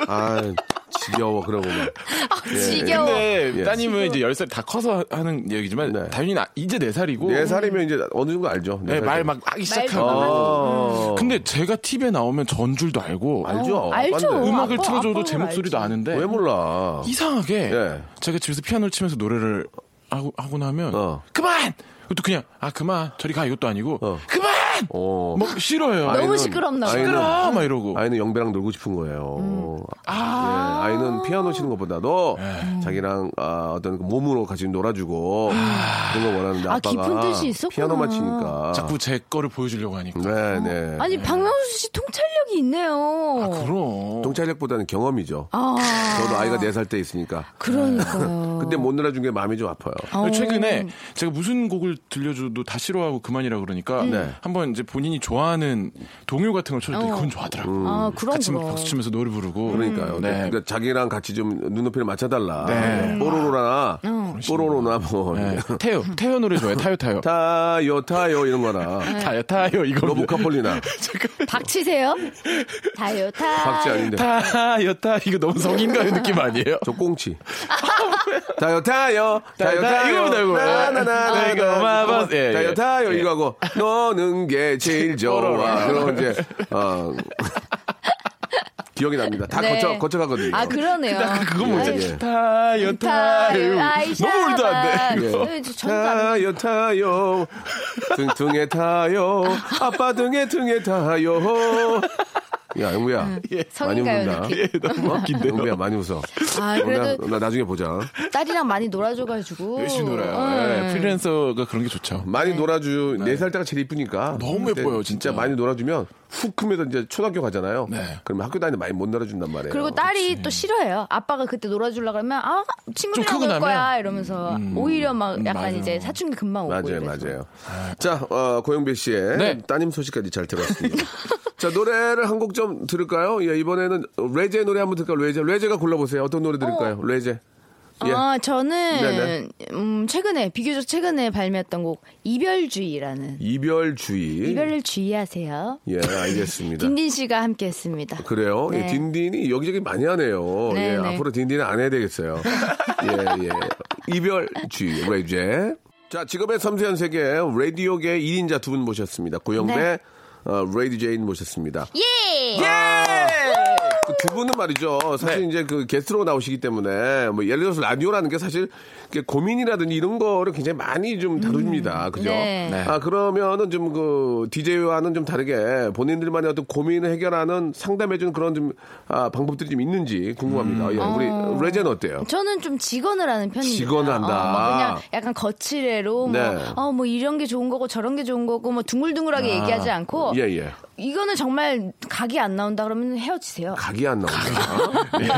아, 지겨워, 그러고 막. 아, 예. 지겨워. 근데 예. 따님은 지겨워. 이제 열 살 다 커서 하는 얘기지만, 네. 다윤이는 이제 네 살이고. 네 살이면 이제 어느 정도 알죠. 네, 말 막 하기 시작하고. 아~ 근데 제가 티비에 나오면 전줄도 알고. 알죠. 어, 알죠. 음악을 아빠, 틀어줘도 제 목소리도 아는데. 왜 몰라. 이상하게. 네. 제가 집에서 피아노를 치면서 노래를. 하고, 하고 나면, 어. 그만! 이것도 그냥, 아, 그만, 저리 가, 이것도 아니고, 어. 그만! 어. 막 싫어요. 아이는, 너무 시끄럽나 봐요. 시끄러워! 막 이러고. 아이는 영배랑 놀고 싶은 거예요. 음. 아. 예, 아이는 피아노 치는 것보다도 음. 자기랑 아, 어떤 몸으로 같이 놀아주고 아. 그런 거 원하는데 아빠가 아, 깊은 뜻이 있었구나. 피아노만 치니까. 자꾸 제 거를 보여주려고 하니까. 네, 네. 아니, 박명수 씨 통찰력이 있네요. 아, 그럼. 통찰력보다는 경험이죠. 아. 저도 아이가 네 살 때 있으니까. 그러니까요. 그때 못 놀아준 게 마음이 좀 아파요. 아. 최근에 제가 무슨 곡을 들려줘도 다 싫어하고 그만이라 그러니까 음. 한번 이제 본인이 좋아하는 동요 같은 걸 쳐줘도 어. 그건 좋아하더라고요. 음. 아, 그럼 같이 그럼. 박수 치면서 노래 부르고. 그러니까요. 음. 네. 그러니까 자기랑 같이 좀 눈높이를 맞춰달라. 네. 뽀로로나, 어. 뽀로로나 뭐. 네. 태요, 태요 노래 좋아요. 타요, 타요. 타요, 타요 이런 거나. 네. 타요, 타요 이거. 로보카폴리나. 박치세요? 타요, 타요. 박치 아닌데. 타요, 타요. 이거 너무 성인가요? 느낌 아니에요? 저 꽁치. 타요, 타요. 타요, 타요. 이거보다 이거. 나나나. 이거 마바. 타요, 타요. 이거 하고. 너는 게 제일 좋아. 그럼 이제. 어. 기억이 납니다. 다 네. 거쳐, 거쳐가거든요. 아, 그러네요. 그거 뭐지? 타요, 타요. 너무 울도 안 돼. 타요, 타요. 등등에 타요. 아빠 등에 등에 타요. 야, 영구야. 예. 많이 웃는다. 예, 너무 웃긴데. 영구야, 많이 웃어. 아, 그래도 나, 나 나중에 보자. 딸이랑 많이 놀아줘가지고. 열심히 놀아요. 네. 네. 프리랜서가 그런 게 좋죠. 많이 네. 놀아주, 네 살 때가 제일 이쁘니까. 너무 예뻐요, 진짜. 많이 놀아주면 훅 크면 이제 초등학교 가잖아요. 네. 그러면 학교 다니는 많이 못 놀아준단 말이에요. 그리고 딸이 그치. 또 싫어해요. 아빠가 그때 놀아주려고 하면, 아, 친구들이랑 놀 거야. 이러면서. 음, 오히려 막 약간 맞아요. 이제 사춘기 금방 오고. 맞아요, 이래서. 맞아요. 자, 어, 고영배 씨의 네. 따님 소식까지 잘 들었습니다. 자, 노래를 한 곡 좀 들을까요? 예, 이번에는 레제 노래 한번 들을까요? 레제. 레제가 골라보세요. 어떤 노래 들을까요? 어. 레제. 예. 아, 저는 음, 최근에 비교적 최근에 발매했던 곡 이별주의라는. 이별주의. 이별을 주의하세요. 예, 알겠습니다. 딘딘 씨가 함께했습니다. 그래요? 네. 예, 딘딘이 여기저기 많이 하네요. 네, 예, 네. 앞으로 딘딘은 안 해야 되겠어요. 예, 예. 이별주의 레제. 자, 직업의 섬세한 세계 라디오계 일 인자 두 분 모셨습니다. 고영배, 네. 어, 레이디 제인 모셨습니다. 예. 예. 아. 그 두 분은 말이죠. 사실 네. 이제 그 게스트로 나오시기 때문에 뭐 예를 들어서 라디오라는 게 사실 고민이라든지 이런 거를 굉장히 많이 좀 다룹니다. 음. 그죠? 네. 네. 아, 그러면은 좀 그 디제이와는 좀 다르게 본인들만의 어떤 고민을 해결하는 상담해주는 그런 좀 아, 방법들이 좀 있는지 궁금합니다. 음. 예, 우리 어. 레젠 어때요? 저는 좀 직언을 하는 편입니다. 직언을 한다. 어, 뭐 그냥 약간 거칠애로 네. 뭐, 어, 뭐 이런 게 좋은 거고 저런 게 좋은 거고 뭐 둥글둥글하게 아. 얘기하지 않고. 예, 예. 이거는 정말 각이 안 나온다 그러면 헤어지세요. 각이 안 나온다. 네.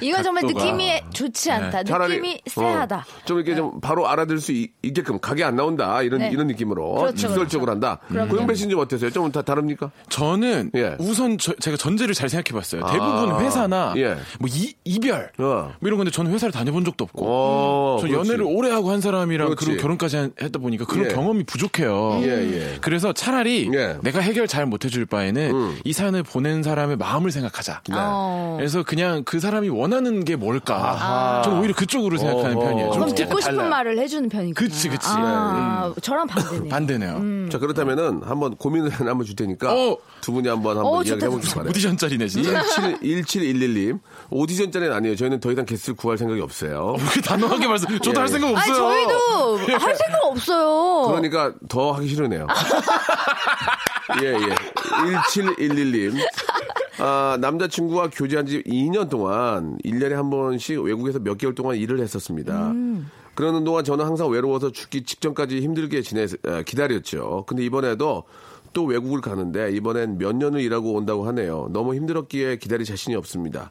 이건 정말 각도가... 느낌이 좋지 않다. 네. 느낌이 쎄하다. 어, 좀 이렇게 네. 좀 바로 알아들 수 있, 있게끔 각이 안 나온다. 이런 네. 이런 느낌으로 그렇죠, 직설적으로 그렇죠. 한다. 고영배 씨는 좀 어떠세요? 좀 다 다릅니까? 저는 예. 우선 저, 제가 전제를 잘 생각해봤어요. 아. 대부분 회사나 예. 뭐 이, 이별 어. 뭐 이런 건데 저는 회사를 다녀본 적도 없고 오, 저 그렇지. 연애를 오래 하고 한 사람이랑 그렇지. 그리고 결혼까지 한, 했다 보니까 그런 예. 경험이 부족해요. 예, 예. 그래서 차라리 예. 내가 해결 잘 못해 줄 바에는 음. 이 사연을 보낸 사람의 마음을 생각하자. 네. 아. 그래서 그냥 그 사람이 원하는 게 뭘까. 저는 오히려 그쪽으로 생각하는 어어. 편이에요. 그럼 듣고 싶은 달라요. 말을 해주는 편이구나. 그치 그치. 아, 음. 저랑 반대네요. 반대네요. 음. 자 그렇다면은 한번 고민을 한번 줄 테니까 어. 두 분이 한번 한번 어, 이야기를 해보시기 바래요. 오디션 짜리네 진짜. 일칠일일 님 오디션 짜리는 아니에요. 저희는 더 이상 게스트를 구할 생각이 없어요. 그렇게 단호하게 말씀. 저도 예. 할 생각 없어요. 아니, 저희도 할 생각 없어요. 그러니까 더 하기 싫으네요. 예, 예. 일칠일일 님. 아, 남자친구와 교제한 지 이 년 동안 일 년에 한 번씩 외국에서 몇 개월 동안 일을 했었습니다. 음. 그러는 동안 저는 항상 외로워서 죽기 직전까지 힘들게 지내, 기다렸죠. 근데 이번에도 또 외국을 가는데 이번엔 몇 년을 일하고 온다고 하네요. 너무 힘들었기에 기다릴 자신이 없습니다.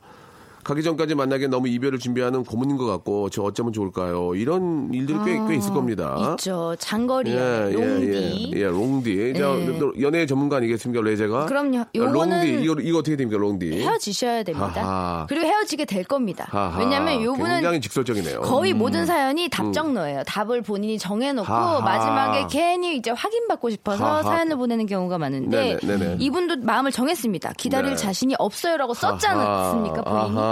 가기 전까지 만나기엔 너무 이별을 준비하는 고문인 것 같고 저 어쩌면 좋을까요? 이런 일들이 꽤, 아, 꽤 있을 겁니다. 있죠. 장거리, 예, 롱디. 예, 예, 예 롱디. 예. 연애 전문가 아니겠습니까? 레제가? 그럼요. 롱디. 이거, 이거 어떻게 됩니까? 롱디. 헤어지셔야 됩니다. 하하. 그리고 헤어지게 될 겁니다. 하하. 왜냐하면 요분은 굉장히 직설적이네요. 거의 음. 모든 사연이 답정너예요. 음. 답을 본인이 정해놓고 하하. 마지막에 괜히 이제 확인받고 싶어서 하하. 사연을 보내는 경우가 많은데 네네, 네네. 이분도 마음을 정했습니다. 기다릴 네. 자신이 없어요 라고 썼지 않습니까? 본인이. 하하. 음.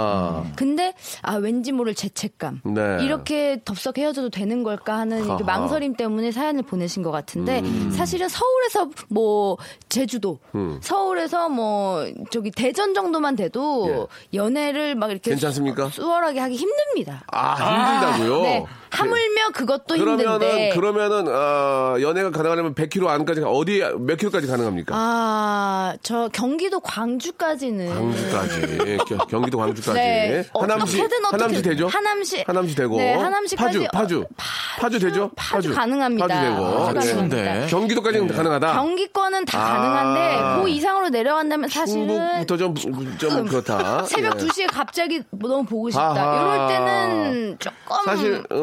근데 아 왠지 모를 죄책감 네. 이렇게 덥석 헤어져도 되는 걸까 하는 이렇게 망설임 때문에 사연을 보내신 것 같은데 음. 사실은 서울에서 뭐 제주도 음. 서울에서 뭐 저기 대전 정도만 돼도 예. 연애를 막 이렇게 괜찮습니까? 수, 수월하게 하기 힘듭니다. 아 힘들다고요? 아. 네. 하물며 그것도 그러면은, 힘든데 그러면은 어, 연애가 가능하려면 백 킬로미터 안까지 어디 몇 킬로까지 가능합니까? 아 저 경기도 광주까지는 광주까지 경기도 광주까지 네. 하남시, 어떻게든 어떻게든 하남시 되죠? 하남시 하남시 되고 네, 파주, 파주, 파주 되죠? 파주, 파주 가능합니다. 파주 되고 파주 추운데 경기도까지는 네. 가능하다. 경기권은 다 아~ 가능한데 그 이상으로 내려간다면 사실은 충북부터 좀, 좀 그렇다. 새벽 네. 두 시에 갑자기 너무 보고 싶다. 아하. 이럴 때는 조금 사실 어,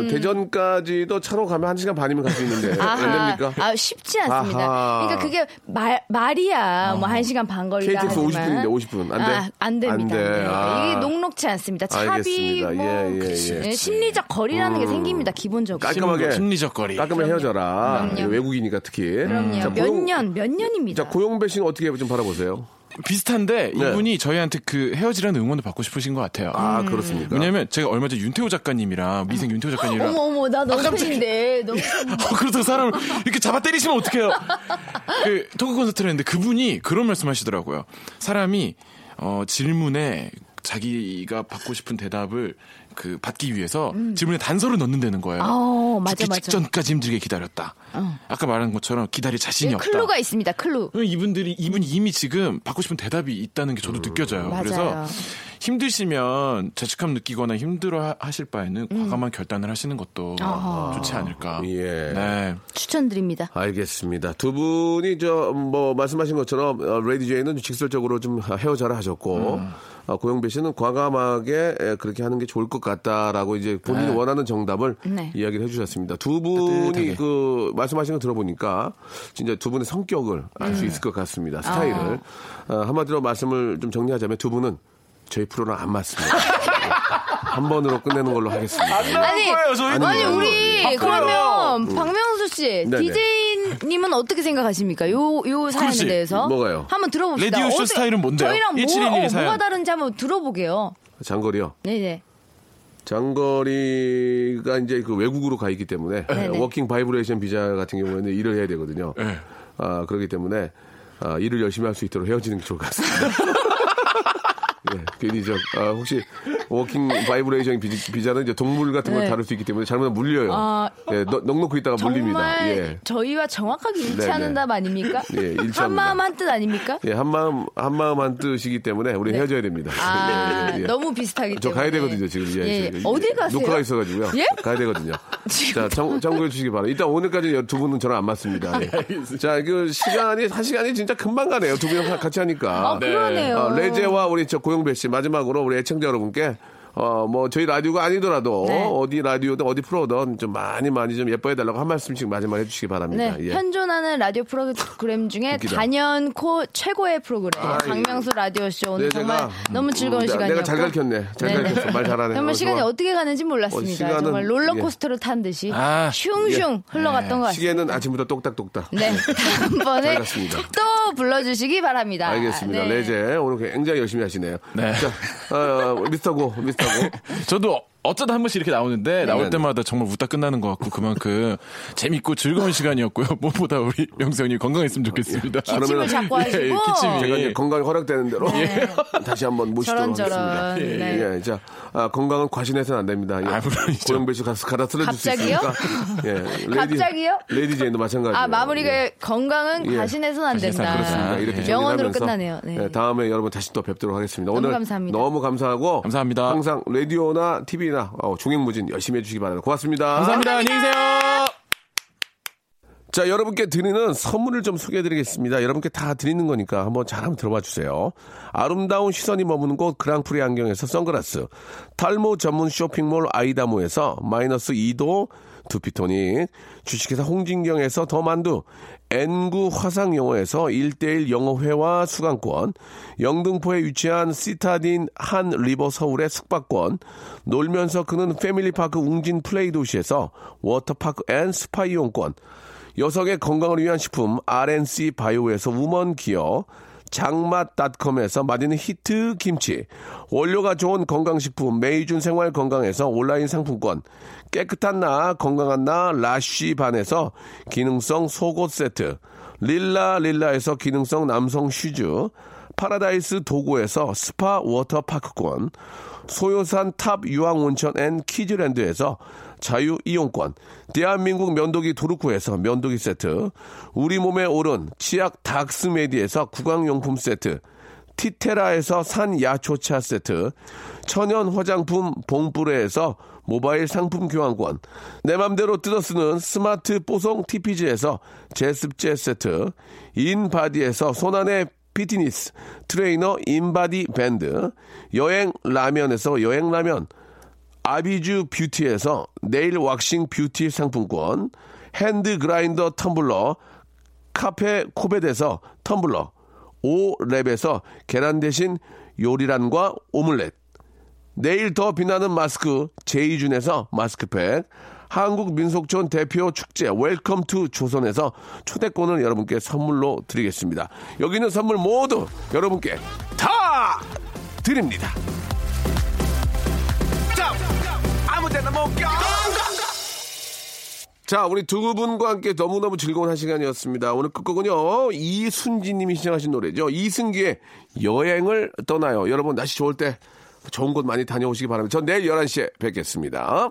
음. 대전까지도 차로 가면 한 시간 반이면 갈 수 있는데 안 됩니까? 아 쉽지 않습니다. 아하. 그러니까 그게 말 말이야 뭐 한 시간 반 걸리다 케이티엑스 하지만. 오십 분인데 오십 분 안 돼? 아, 안 됩니다. 안 돼. 네. 아. 이게 녹록치 않습니다. 차비, 뭐 예, 예, 예. 심리적 거리라는 음. 게 생깁니다. 기본적으로 깔끔하게 심리적 거리. 깔끔하게 그럼요. 헤어져라. 그럼요. 외국이니까 특히. 그럼요. 자, 몇 고용, 년, 몇 년입니다. 자 고영배 씨는 어떻게 좀 바라보세요? 비슷한데 네. 이분이 저희한테 그 헤어지라는 응원을 받고 싶으신 것 같아요. 아 그렇습니까? 왜냐하면 제가 얼마 전 윤태호 작가님이랑 미생 윤태호 작가님이랑 어머 어머 나 너무 팬인데 너무 어, 그렇다고 사람을 이렇게 잡아 때리시면 어떡해요? 그 토크 콘서트를 했는데 그분이 그런 말씀하시더라고요. 사람이 어, 질문에 자기가 받고 싶은 대답을 그 받기 위해서 음. 질문에 단서를 넣는다는 거예요. 아, 맞아, 맞아. 직전까지 힘들게 기다렸다. 어. 아까 말한 것처럼 기다릴 자신이 없다. 클루가 있습니다. 클루. 이분들이 이분 이미 지금 받고 싶은 대답이 있다는 게 저도 음. 느껴져요. 맞아요. 그래서 힘드시면 죄책감 느끼거나 힘들어 하실 바에는 음. 과감한 결단을 하시는 것도 아. 좋지 않을까. 예. 네. 추천드립니다. 알겠습니다. 두 분이 저 뭐 말씀하신 것처럼 어, 레이디 제인은 직설적으로 좀 헤어져라 하셨고 음. 어, 고영배 씨는 과감하게 에, 그렇게 하는 게 좋을 것 같다라고 이제 본인이 네. 원하는 정답을 네. 이야기를 해주셨습니다. 두 분이 따뜻하게. 그 말씀하신 거 들어보니까 진짜 두 분의 성격을 알 수 네. 있을 것 같습니다. 스타일을 아. 어, 한마디로 말씀을 좀 정리하자면 두 분은 저희 프로랑 안 맞습니다. 한 번으로 끝내는 걸로 하겠습니다. 안 아니, 거예요, 저희는. 아니 우리 바꿔요. 그러면 음. 박명수 씨, 네네. 디제이님은 어떻게 생각하십니까? 요, 요 사연에 그렇지. 대해서 뭐가요? 한번 들어봅시다. 라디오쇼 어떻게, 스타일은 뭔데요? 저희랑 뭐, 어, 뭐가 다른지 한번 들어보게요. 장거리요? 네네. 장거리가 이제 그 외국으로 가 있기 때문에 네네. 워킹 바이브레이션 비자 같은 경우에는 일을 해야 되거든요. 네. 아 그렇기 때문에 아, 일을 열심히 할 수 있도록 헤어지는 게 좋을 것 같습니다. 예, 괜히 저, 아, 혹시 워킹 바이브레이션 비자는 이제 동물 같은 걸 네. 다룰 수 있기 때문에 잘못하면 물려요. 아, 예, 넉넉히 있다가 정말 물립니다. 예. 저희와 정확하게 일치하는 답 아닙니까? 예, 일치합니다. 한 마음 한 뜻 아닙니까? 예, 한 마음 한 마음 한 뜻이기 때문에 우리 네. 헤어져야 됩니다. 아, 예, 예. 너무 비슷하기 때문에. 저 가야 되거든요 지금. 예, 예. 예. 어디 가세요? 녹화가 있어가지고요. 예? 가야 되거든요. 자, 참, 참고해 주시기 바랍니다. 일단 오늘까지 두 분은 저랑 안 맞습니다. 예. 자, 그 시간이 한 시간이 진짜 금방 가네요. 두 분이 같이 하니까. 아, 그러네요. 어, 레제와 우리 저 고영배 씨 마지막으로 우리 애청자 여러분께 어 뭐 저희 라디오가 아니더라도 네. 어디 라디오든 어디 프로든 좀 많이 많이 좀 예뻐해 달라고 한 말씀씩 마지막에 해주시기 바랍니다. 네. 예. 현존하는 라디오 프로그램 중에 웃기다. 단연코 최고의 프로그램 아, 박명수 라디오쇼 오늘 네, 정말 제가, 너무 즐거운 음, 시간이었고 내가 잘 가르쳤네. 잘 가르쳤어. 말 잘하네. 정말 어, 시간이 정말. 어떻게 가는지 몰랐습니다. 어, 시간은, 정말 롤러코스터를 예. 탄 듯이 아, 슝슝 예. 흘러갔던 것 같습니다. 시계는 아침부터 똑딱똑딱. 네. 다음번에 또 불러주시기 바랍니다. 알겠습니다. 네. 레제 오늘 굉장히 열심히 하시네요. 네. 자, 어, 미스터고 미스터 저도 어쩌다 한 번씩 이렇게 나오는데 네, 나올 네, 때마다 네. 정말 웃다 끝나는 것 같고 그만큼 재밌고 즐거운 시간이었고요. 무엇보다 우리 명수 형님 건강했으면 좋겠습니다. 기침을 자꾸 하시고 예, 기침이. 제가 이제 건강이 허락되는 대로 네. 다시 한번 모시도록 하겠습니다. 예, 네. 예, 자, 아, 건강은 과신해서는 안 됩니다. 예. 아, 고영배 씨 갈아 쓸어줄 수 있으니까. 예, 레이디, 갑자기요? 레이디 제인도 마찬가지예요. 아, 마무리가 예. 건강은 예. 과신해서는 안 된다. 그렇습니다. 이렇게 예. 영원으로 끝나네요. 네. 예, 다음에 여러분 다시 또 뵙도록 하겠습니다. 오늘 너무 감사합니다. 너무 감사하고 감사합니다. 항상 라디오나 티비 중행무진 열심히 해주시기 바랍니다. 고맙습니다. 감사합니다. 안녕히 계세요. 자, 여러분께 드리는 선물을 좀 소개해드리겠습니다. 여러분께 다 드리는 거니까 한번 잘 한번 들어봐 주세요. 아름다운 시선이 머무는 곳 그랑프리 안경에서 선글라스, 탈모 전문 쇼핑몰 아이다모에서 마이너스 이 도 두피토닉, 주식회사 홍진경에서 더만두, 엔 나인 화상영어에서 일 대일 영어회화 수강권, 영등포에 위치한 시타딘 한 리버 서울의 숙박권, 놀면서 크는 패밀리파크 웅진 플레이 도시에서 워터파크 앤 스파 이용권, 여성의 건강을 위한 식품 알엔씨 바이오에서 우먼 기어, 장맛닷컴에서 맛있는 히트 김치, 원료가 좋은 건강식품 메이준 생활건강에서 온라인 상품권, 깨끗한 나 건강한 나 라쉬반에서 기능성 속옷 세트, 릴라릴라에서 기능성 남성 슈즈, 파라다이스 도고에서 스파 워터파크권, 소요산 탑 유황온천 앤 키즈랜드에서 자유 이용권, 대한민국 면도기 도루쿠에서 면도기 세트, 우리 몸에 오른 치약 닥스메디에서 구강용품 세트, 티테라에서 산 야초차 세트, 천연 화장품 봉뿌레에서 모바일 상품 교환권, 내 맘대로 뜯어쓰는 스마트 뽀송 티피지에서 제습제 세트, 인바디에서 손안에 피트니스 트레이너 인바디 밴드, 여행 라면에서 여행 라면, 아비주 뷰티에서 네일 왁싱 뷰티 상품권, 핸드 그라인더 텀블러, 카페 코베에서 텀블러, 오랩에서 계란 대신 요리란과 오믈렛, 내일 더 빛나는 마스크 제이준에서 마스크팩, 한국민속촌 대표 축제 웰컴 투 조선에서 초대권을 여러분께 선물로 드리겠습니다. 여기 있는 선물 모두 여러분께 다 드립니다. 자, 우리 두 분과 함께 너무너무 즐거운 한 시간이었습니다. 오늘 끝곡은요, 이순지님이 신청하신 노래죠. 이승기의 여행을 떠나요. 여러분 날씨 좋을 때 좋은 곳 많이 다녀오시기 바랍니다. 전 내일 열한 시에 뵙겠습니다.